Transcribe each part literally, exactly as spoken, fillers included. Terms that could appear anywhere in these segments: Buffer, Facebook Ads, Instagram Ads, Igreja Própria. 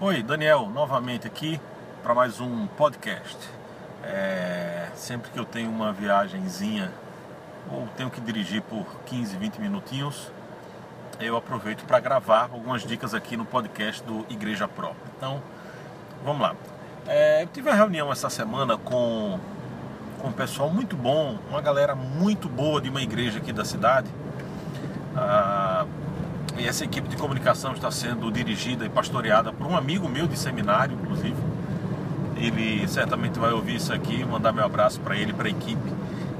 Oi, Daniel, novamente aqui para mais um podcast. É, sempre que eu tenho uma viagenzinha ou tenho que dirigir por quinze, vinte minutinhos, eu aproveito para gravar algumas dicas aqui no podcast do Igreja Própria. Então, vamos lá. É, eu tive uma reunião essa semana com, com um pessoal muito bom, uma galera muito boa de uma igreja aqui da cidade. Ah, e essa equipe de comunicação está sendo dirigida e pastoreada por um amigo meu de seminário, inclusive. Ele certamente vai ouvir isso aqui, mandar meu abraço para ele, para a equipe.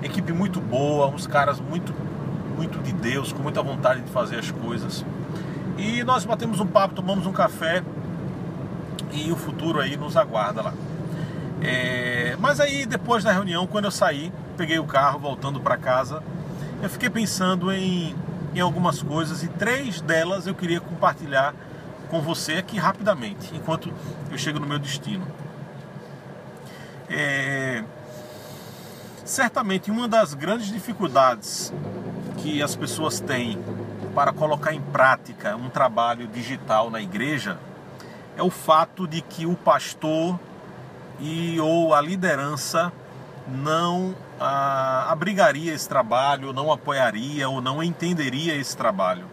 Equipe muito boa, uns caras muito, muito de Deus, com muita vontade de fazer as coisas. E nós batemos um papo, tomamos um café e o futuro aí nos aguarda lá. É... Mas aí, depois da reunião, quando eu saí, peguei o carro voltando para casa, eu fiquei pensando em... em algumas coisas, e três delas eu queria compartilhar com você aqui rapidamente, enquanto eu chego no meu destino. É... Certamente uma das grandes dificuldades que as pessoas têm para colocar em prática um trabalho digital na igreja é o fato de que o pastor e ou a liderança não ah, abrigaria esse trabalho, não apoiaria ou não entenderia esse trabalho.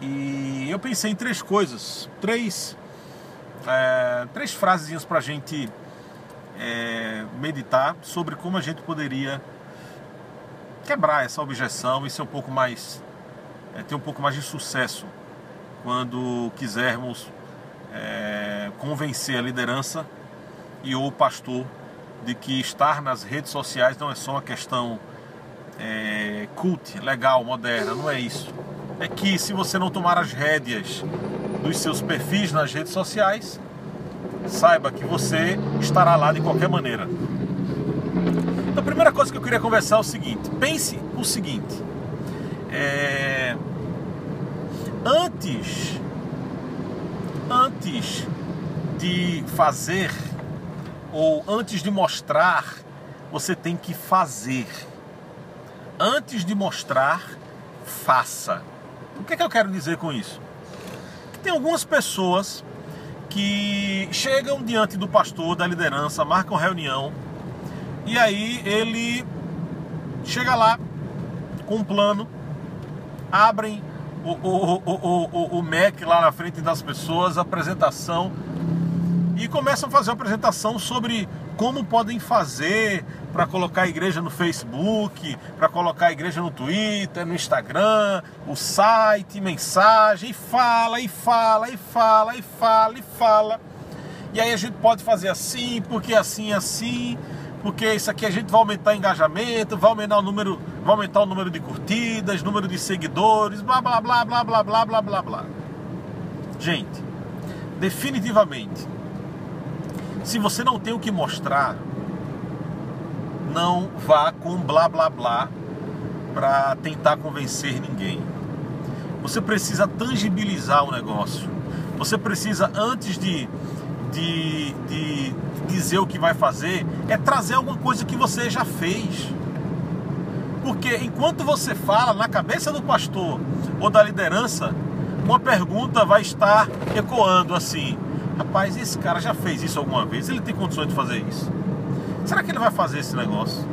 E eu pensei em três coisas, três, é, três frasezinhas para a gente é, meditar sobre como a gente poderia quebrar essa objeção e ser um pouco mais, é, ter um pouco mais de sucesso quando quisermos é, convencer a liderança e ou o pastor de que estar nas redes sociais não é só uma questão é, cult, legal, moderna, não é isso. É que se você não tomar as rédeas dos seus perfis nas redes sociais, saiba que você estará lá de qualquer maneira. Então, a primeira coisa que eu queria conversar é o seguinte, pense o seguinte, é, antes, antes de fazer ou antes de mostrar, você tem que fazer. Antes de mostrar, faça. O que é que eu quero dizer com isso? Que tem algumas pessoas que chegam diante do pastor, da liderança, marcam reunião, e aí ele chega lá com um plano, abrem o, o, o, o, o Mac lá na frente das pessoas, a apresentação, e começam a fazer uma apresentação sobre como podem fazer para colocar a igreja no Facebook, para colocar a igreja no Twitter, no Instagram, o site, mensagem, e fala, e fala, e fala, e fala, e fala. E aí a gente pode fazer assim, porque assim, assim, porque isso aqui a gente vai aumentar o engajamento, vai aumentar o número, vai aumentar o número de curtidas, número de seguidores, blá, blá, blá, blá, blá, blá, blá, blá, blá. Gente, definitivamente, se você não tem o que mostrar, não vá com blá blá blá para tentar convencer ninguém. Você precisa tangibilizar o negócio. Você precisa, antes de, de, de dizer o que vai fazer, é trazer alguma coisa que você já fez. Porque enquanto você fala, na cabeça do pastor ou da liderança, uma pergunta vai estar ecoando assim: rapaz, esse cara já fez isso alguma vez? Ele tem condições de fazer isso? Será que ele vai fazer esse negócio?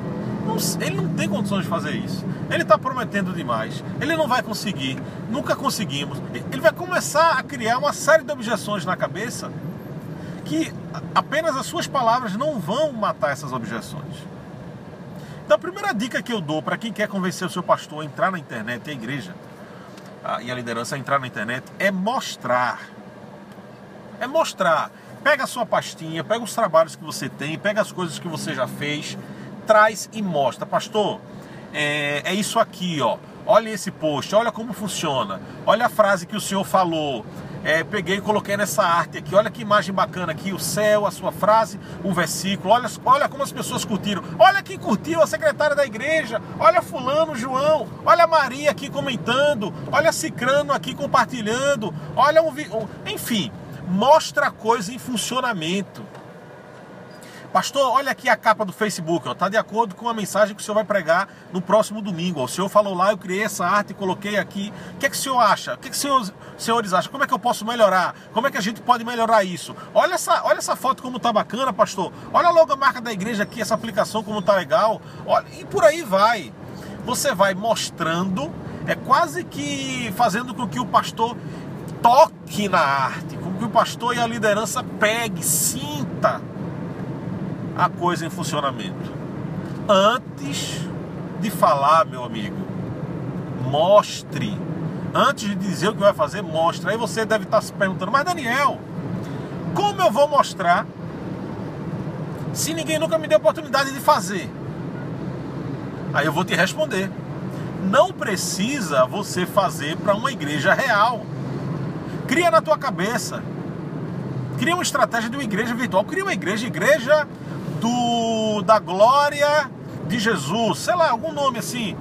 Não, ele não tem condições de fazer isso. Ele está prometendo demais. Ele não vai conseguir. Nunca conseguimos. Ele vai começar a criar uma série de objeções na cabeça que apenas as suas palavras não vão matar essas objeções. Então, a primeira dica que eu dou para quem quer convencer o seu pastor a entrar na internet, a igreja e a liderança a entrar na internet, é mostrar. É mostrar. Pega a sua pastinha, pega os trabalhos que você tem, pega as coisas que você já fez, traz e mostra. Pastor, é, é isso aqui, ó. Olha esse post, olha como funciona. Olha a frase que o senhor falou. É, peguei e coloquei nessa arte aqui. Olha que imagem bacana aqui, o céu, a sua frase, o versículo. Olha, olha como as pessoas curtiram. Olha quem curtiu, a secretária da igreja. Olha fulano, João. Olha a Maria aqui comentando. Olha Cicrano aqui compartilhando. Olha um... vi... Enfim... Mostra a coisa em funcionamento. Pastor, olha aqui a capa do Facebook, está de acordo com a mensagem que o senhor vai pregar no próximo domingo. Ó. O senhor falou lá, eu criei essa arte e coloquei aqui. O que é que o senhor acha? O que é que os senhor, senhores acham? Como é que eu posso melhorar? Como é que a gente pode melhorar isso? Olha essa, olha essa foto como está bacana, pastor. Olha logo a marca da igreja aqui, essa aplicação como está legal. Olha, e por aí vai. Você vai mostrando, é quase que fazendo com que o pastor toque na arte, com que o pastor e a liderança pegue, sinta a coisa em funcionamento. Antes de falar, meu amigo, mostre. Antes de dizer o que vai fazer, mostre. Aí você deve estar se perguntando, mas Daniel, como eu vou mostrar se ninguém nunca me deu oportunidade de fazer? Aí eu vou te responder. Não precisa você fazer para uma igreja real. Cria na tua cabeça. Cria uma estratégia de uma igreja virtual. Cria uma igreja, igreja do, da glória de Jesus. Sei lá, algum nome assim.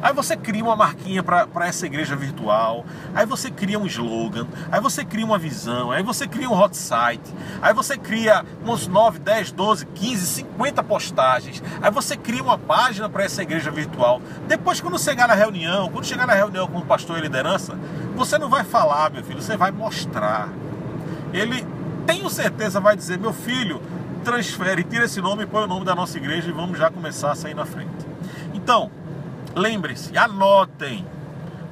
Aí você cria uma marquinha para essa igreja virtual. Aí você cria um slogan. Aí você cria uma visão. Aí você cria um hot site. Aí você cria uns nove, dez, doze, quinze, cinquenta postagens. Aí você cria uma página para essa igreja virtual. Depois, quando chegar na reunião, quando chegar na reunião com o pastor e liderança, você não vai falar, meu filho, você vai mostrar. Ele, tenho certeza, vai dizer, meu filho, transfere, tira esse nome e põe o nome da nossa igreja e vamos já começar a sair na frente. Então, lembre-se, anotem,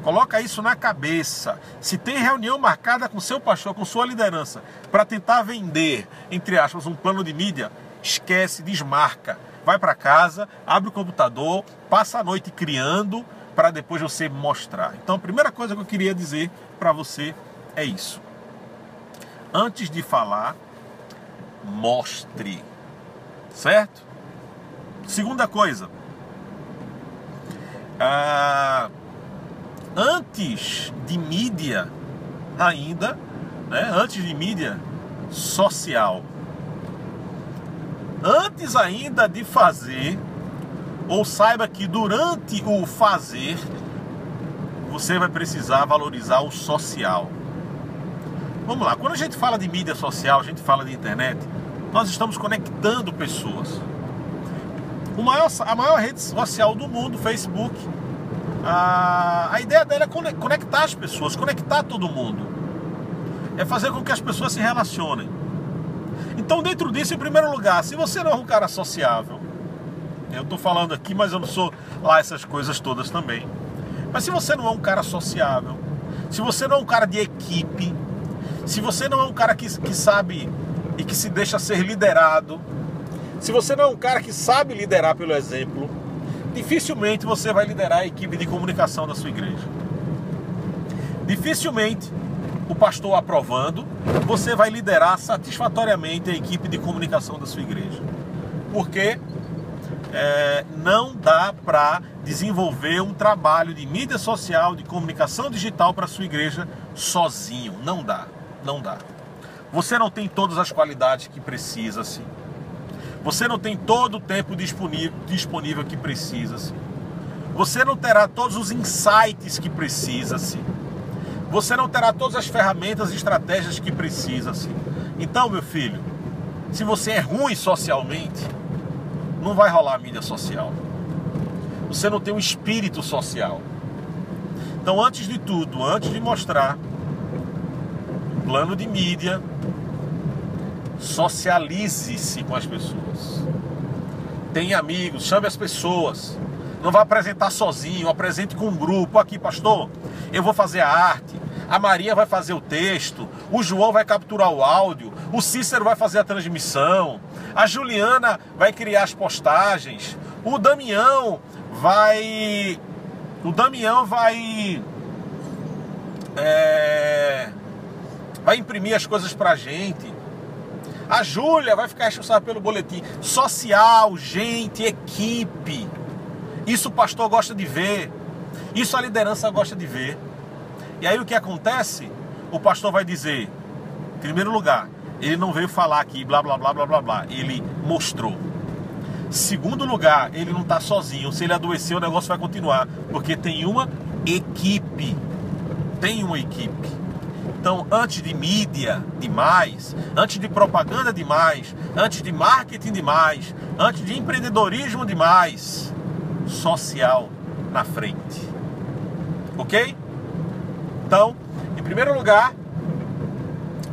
coloca isso na cabeça. Se tem reunião marcada com seu pastor, com sua liderança, para tentar vender, entre aspas, um plano de mídia, esquece, desmarca. Vai para casa, abre o computador, passa a noite criando para depois você mostrar. Então, a primeira coisa que eu queria dizer para você é isso. Antes de falar, mostre, certo? Segunda coisa, ah, antes de mídia ainda, né? Antes de mídia social, antes ainda de fazer, ou saiba que durante o fazer, você vai precisar valorizar o social. Vamos lá, quando a gente fala de mídia social, a gente fala de internet, nós estamos conectando pessoas. O maior, a maior rede social do mundo, Facebook, a, a ideia dela é conectar as pessoas, conectar todo mundo. É fazer com que as pessoas se relacionem. Então, dentro disso, em primeiro lugar, se você não é um cara sociável, eu estou falando aqui, mas eu não sou lá essas coisas todas também. Mas se você não é um cara sociável, se você não é um cara de equipe, se você não é um cara que, que sabe e que se deixa ser liderado, se você não é um cara que sabe liderar pelo exemplo, dificilmente você vai liderar a equipe de comunicação da sua igreja. Dificilmente, o pastor aprovando, você vai liderar satisfatoriamente a equipe de comunicação da sua igreja. Porque é, não dá para desenvolver um trabalho de mídia social, de comunicação digital para a sua igreja sozinho. Não dá. Não dá. Você não tem todas as qualidades que precisa-se. Você não tem todo o tempo disponível, disponível que precisa-se. Você não terá todos os insights que precisa-se. Você não terá todas as ferramentas e estratégias que precisa-se. Então, meu filho, se você é ruim socialmente, não vai rolar a mídia social. Você não tem um espírito social. Então, antes de tudo, antes de mostrar plano de mídia, socialize-se com as pessoas, tenha amigos, chame as pessoas, não vá apresentar sozinho, apresente com um grupo. Aqui, pastor, eu vou fazer a arte, a Maria vai fazer o texto, o João vai capturar o áudio, o Cícero vai fazer a transmissão, a Juliana vai criar as postagens, o Damião vai o Damião vai é... vai imprimir as coisas pra gente. A Júlia vai ficar responsável pelo boletim. Social, gente, equipe. Isso o pastor gosta de ver. Isso a liderança gosta de ver. E aí o que acontece? O pastor vai dizer, em primeiro lugar, ele não veio falar aqui, blá, blá, blá, blá, blá, blá. Ele mostrou. Segundo lugar, ele não está sozinho. Se ele adoecer, o negócio vai continuar. Porque tem uma equipe. Tem uma equipe. Então, antes de mídia demais, antes de propaganda demais, antes de marketing demais, antes de empreendedorismo demais, social na frente. Ok? Então, em primeiro lugar,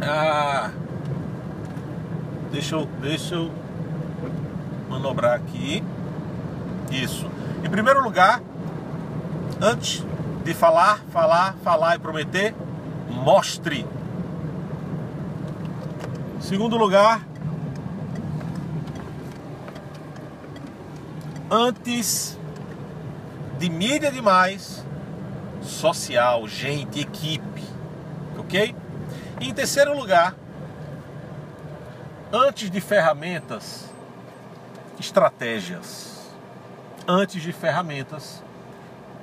ah, deixa eu, deixa eu manobrar aqui. Isso. Em primeiro lugar, antes de falar, falar, falar e prometer, mostre. Em segundo lugar, antes de mídia demais, social, gente, equipe, ok? E em terceiro lugar, antes de ferramentas, estratégias. Antes de ferramentas,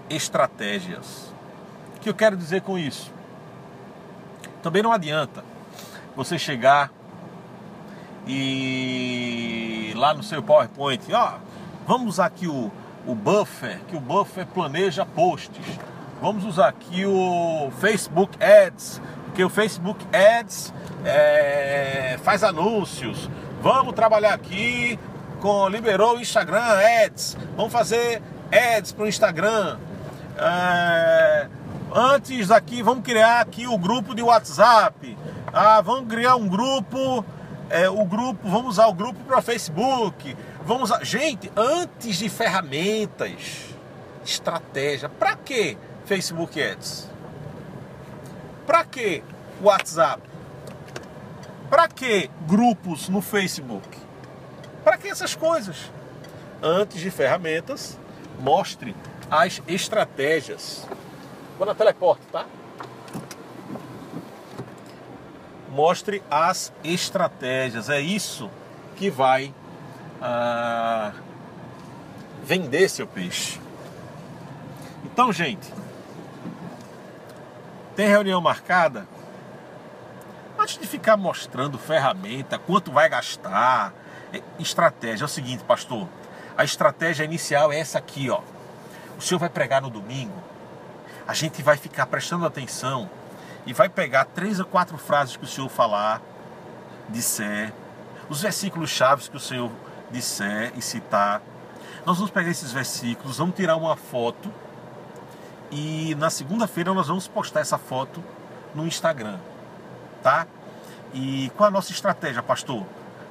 estratégias. O que eu quero dizer com isso? Também não adianta você chegar e lá no seu PowerPoint, ó, vamos usar aqui o, o Buffer, que o Buffer planeja posts. Vamos usar aqui o Facebook Ads, porque o Facebook Ads é, faz anúncios. Vamos trabalhar aqui com, liberou o Instagram Ads, vamos fazer Ads para o Instagram. É, antes daqui, vamos criar aqui o grupo de WhatsApp. Ah, vamos criar um grupo, é, o grupo, vamos usar o grupo para Facebook. Vamos a... Gente, antes de ferramentas, estratégia, para que Facebook Ads? Para que WhatsApp? Para que grupos no Facebook? Para que essas coisas? Antes de ferramentas, mostre as estratégias. Vou na teleporte, tá? Mostre as estratégias. É isso que vai ah, vender seu peixe. Então, gente, tem reunião marcada? Antes de ficar mostrando ferramenta, quanto vai gastar, estratégia. É o seguinte, pastor, a estratégia inicial é essa aqui, ó. O senhor vai pregar no domingo. A gente vai ficar prestando atenção e vai pegar três ou quatro frases que o senhor falar, disser, os versículos chaves que o senhor disser e citar. Nós vamos pegar esses versículos, vamos tirar uma foto e na segunda-feira nós vamos postar essa foto no Instagram, tá? E qual a nossa estratégia, pastor?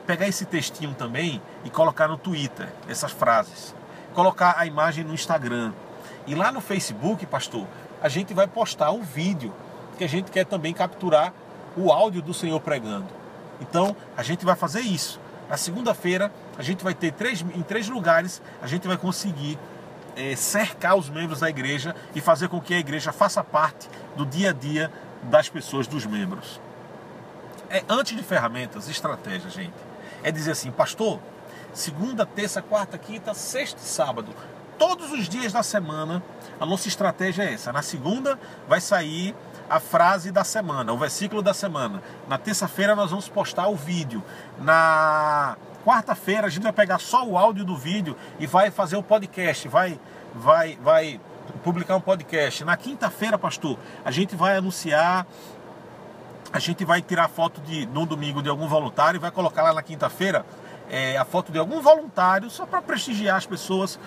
Pegar esse textinho também e colocar no Twitter, essas frases. Colocar a imagem no Instagram. E lá no Facebook, pastor, a gente vai postar um vídeo, que a gente quer também capturar o áudio do Senhor pregando. Então, a gente vai fazer isso. Na segunda-feira, a gente vai ter três, em três lugares, a gente vai conseguir é, cercar os membros da igreja e fazer com que a igreja faça parte do dia a dia das pessoas, dos membros. É antes de ferramentas, estratégia, gente. É dizer assim, pastor, segunda, terça, quarta, quinta, sexta e sábado, todos os dias da semana, a nossa estratégia é essa. Na segunda vai sair a frase da semana, o versículo da semana. Na terça-feira nós vamos postar o vídeo. Na quarta-feira a gente vai pegar só o áudio do vídeo e vai fazer o podcast, vai, vai, vai publicar um podcast. Na quinta-feira, pastor, a gente vai anunciar... A gente vai tirar foto de, no domingo de algum voluntário e vai colocar lá na quinta-feira é, a foto de algum voluntário, só para prestigiar as pessoas,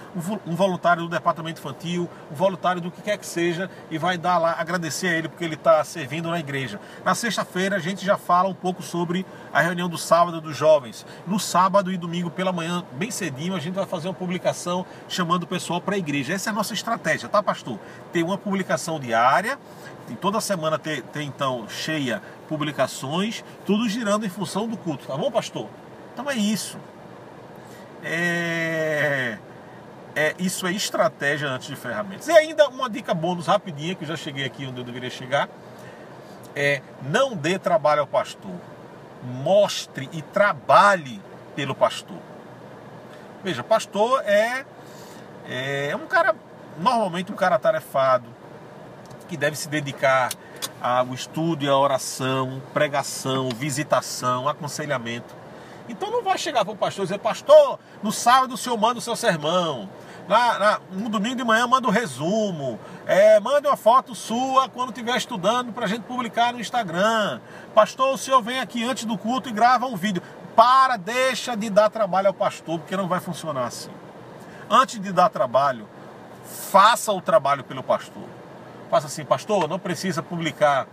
um, um voluntário do departamento infantil, um voluntário do que quer que seja, e vai dar lá, agradecer a ele porque ele está servindo na igreja. Na sexta-feira a gente já fala um pouco sobre a reunião do sábado dos jovens. No sábado e domingo pela manhã, bem cedinho, a gente vai fazer uma publicação chamando o pessoal para a igreja. Essa é a nossa estratégia, tá, pastor? Tem uma publicação diária. Toda semana tem, tem, então, cheia publicações, tudo girando em função do culto, tá bom, pastor? Então é isso. É... é isso é estratégia antes de ferramentas. E ainda uma dica bônus rapidinha, que eu já cheguei aqui onde eu deveria chegar. É, não dê trabalho ao pastor. Mostre e trabalhe pelo pastor. Veja, pastor é, é um cara, normalmente um cara atarefado, que deve se dedicar ao estudo e à oração, pregação, visitação, aconselhamento. Então não vai chegar para o pastor e dizer, pastor, no sábado o senhor manda o seu sermão. na, na, no domingo de manhã manda um resumo, é, manda uma foto sua quando estiver estudando para a gente publicar no Instagram. Pastor, o senhor vem aqui antes do culto e grava um vídeo. Para, deixa de dar trabalho ao pastor, porque não vai funcionar assim. Antes de dar trabalho, faça o trabalho pelo pastor. Faça assim: pastor, não precisa publicar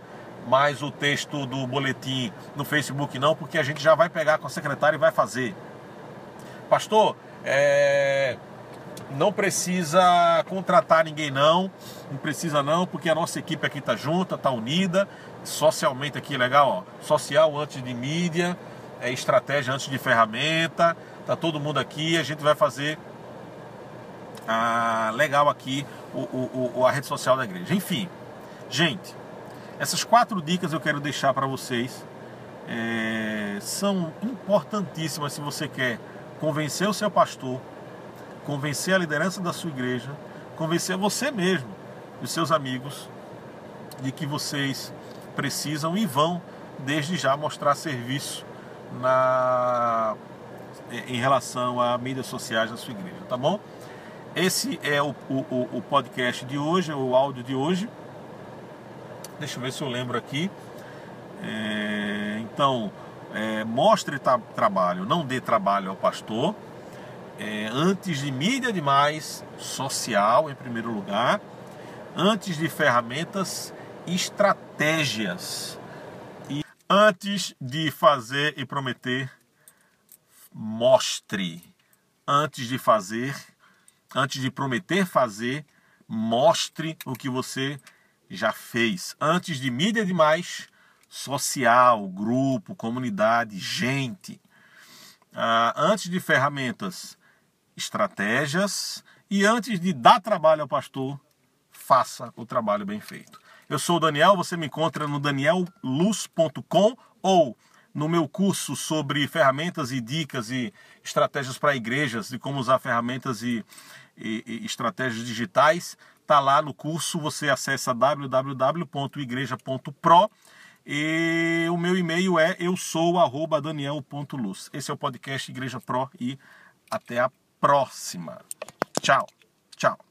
mais o texto do boletim no Facebook não, porque a gente já vai pegar com a secretária e vai fazer. Pastor, é... não precisa contratar ninguém não, não precisa não, porque a nossa equipe aqui tá junta, tá unida, socialmente aqui, legal, ó, social antes de mídia, é estratégia antes de ferramenta, tá todo mundo aqui, a gente vai fazer ah, legal aqui o, o, o, a rede social da igreja. Enfim, gente, essas quatro dicas eu quero deixar para vocês, é, são importantíssimas se você quer convencer o seu pastor, convencer a liderança da sua igreja, convencer você mesmo e os seus amigos de que vocês precisam e vão desde já mostrar serviço na, em relação a mídias sociais da sua igreja, tá bom? Esse é o, o, o podcast de hoje, o áudio de hoje. Deixa eu ver se eu lembro aqui. É, então, é, mostre tra trabalho, não dê trabalho ao pastor. É, antes de mídia demais, social em primeiro lugar. Antes de ferramentas, estratégias. E antes de fazer e prometer, mostre. Antes de fazer, antes de prometer fazer, mostre o que você já fez. Antes de mídia demais, social, grupo, comunidade, gente. Ah, antes de ferramentas, estratégias. E antes de dar trabalho ao pastor, faça o trabalho bem feito. Eu sou o Daniel, você me encontra no daniel luz ponto com ou no meu curso sobre ferramentas e dicas e estratégias para igrejas, de como usar ferramentas e, e, e estratégias digitais. Está lá no curso, você acessa w w w ponto igreja ponto pro e o meu e-mail é eu sou arroba daniel ponto luz. Esse é o podcast Igreja Pro e até a próxima. Tchau, tchau.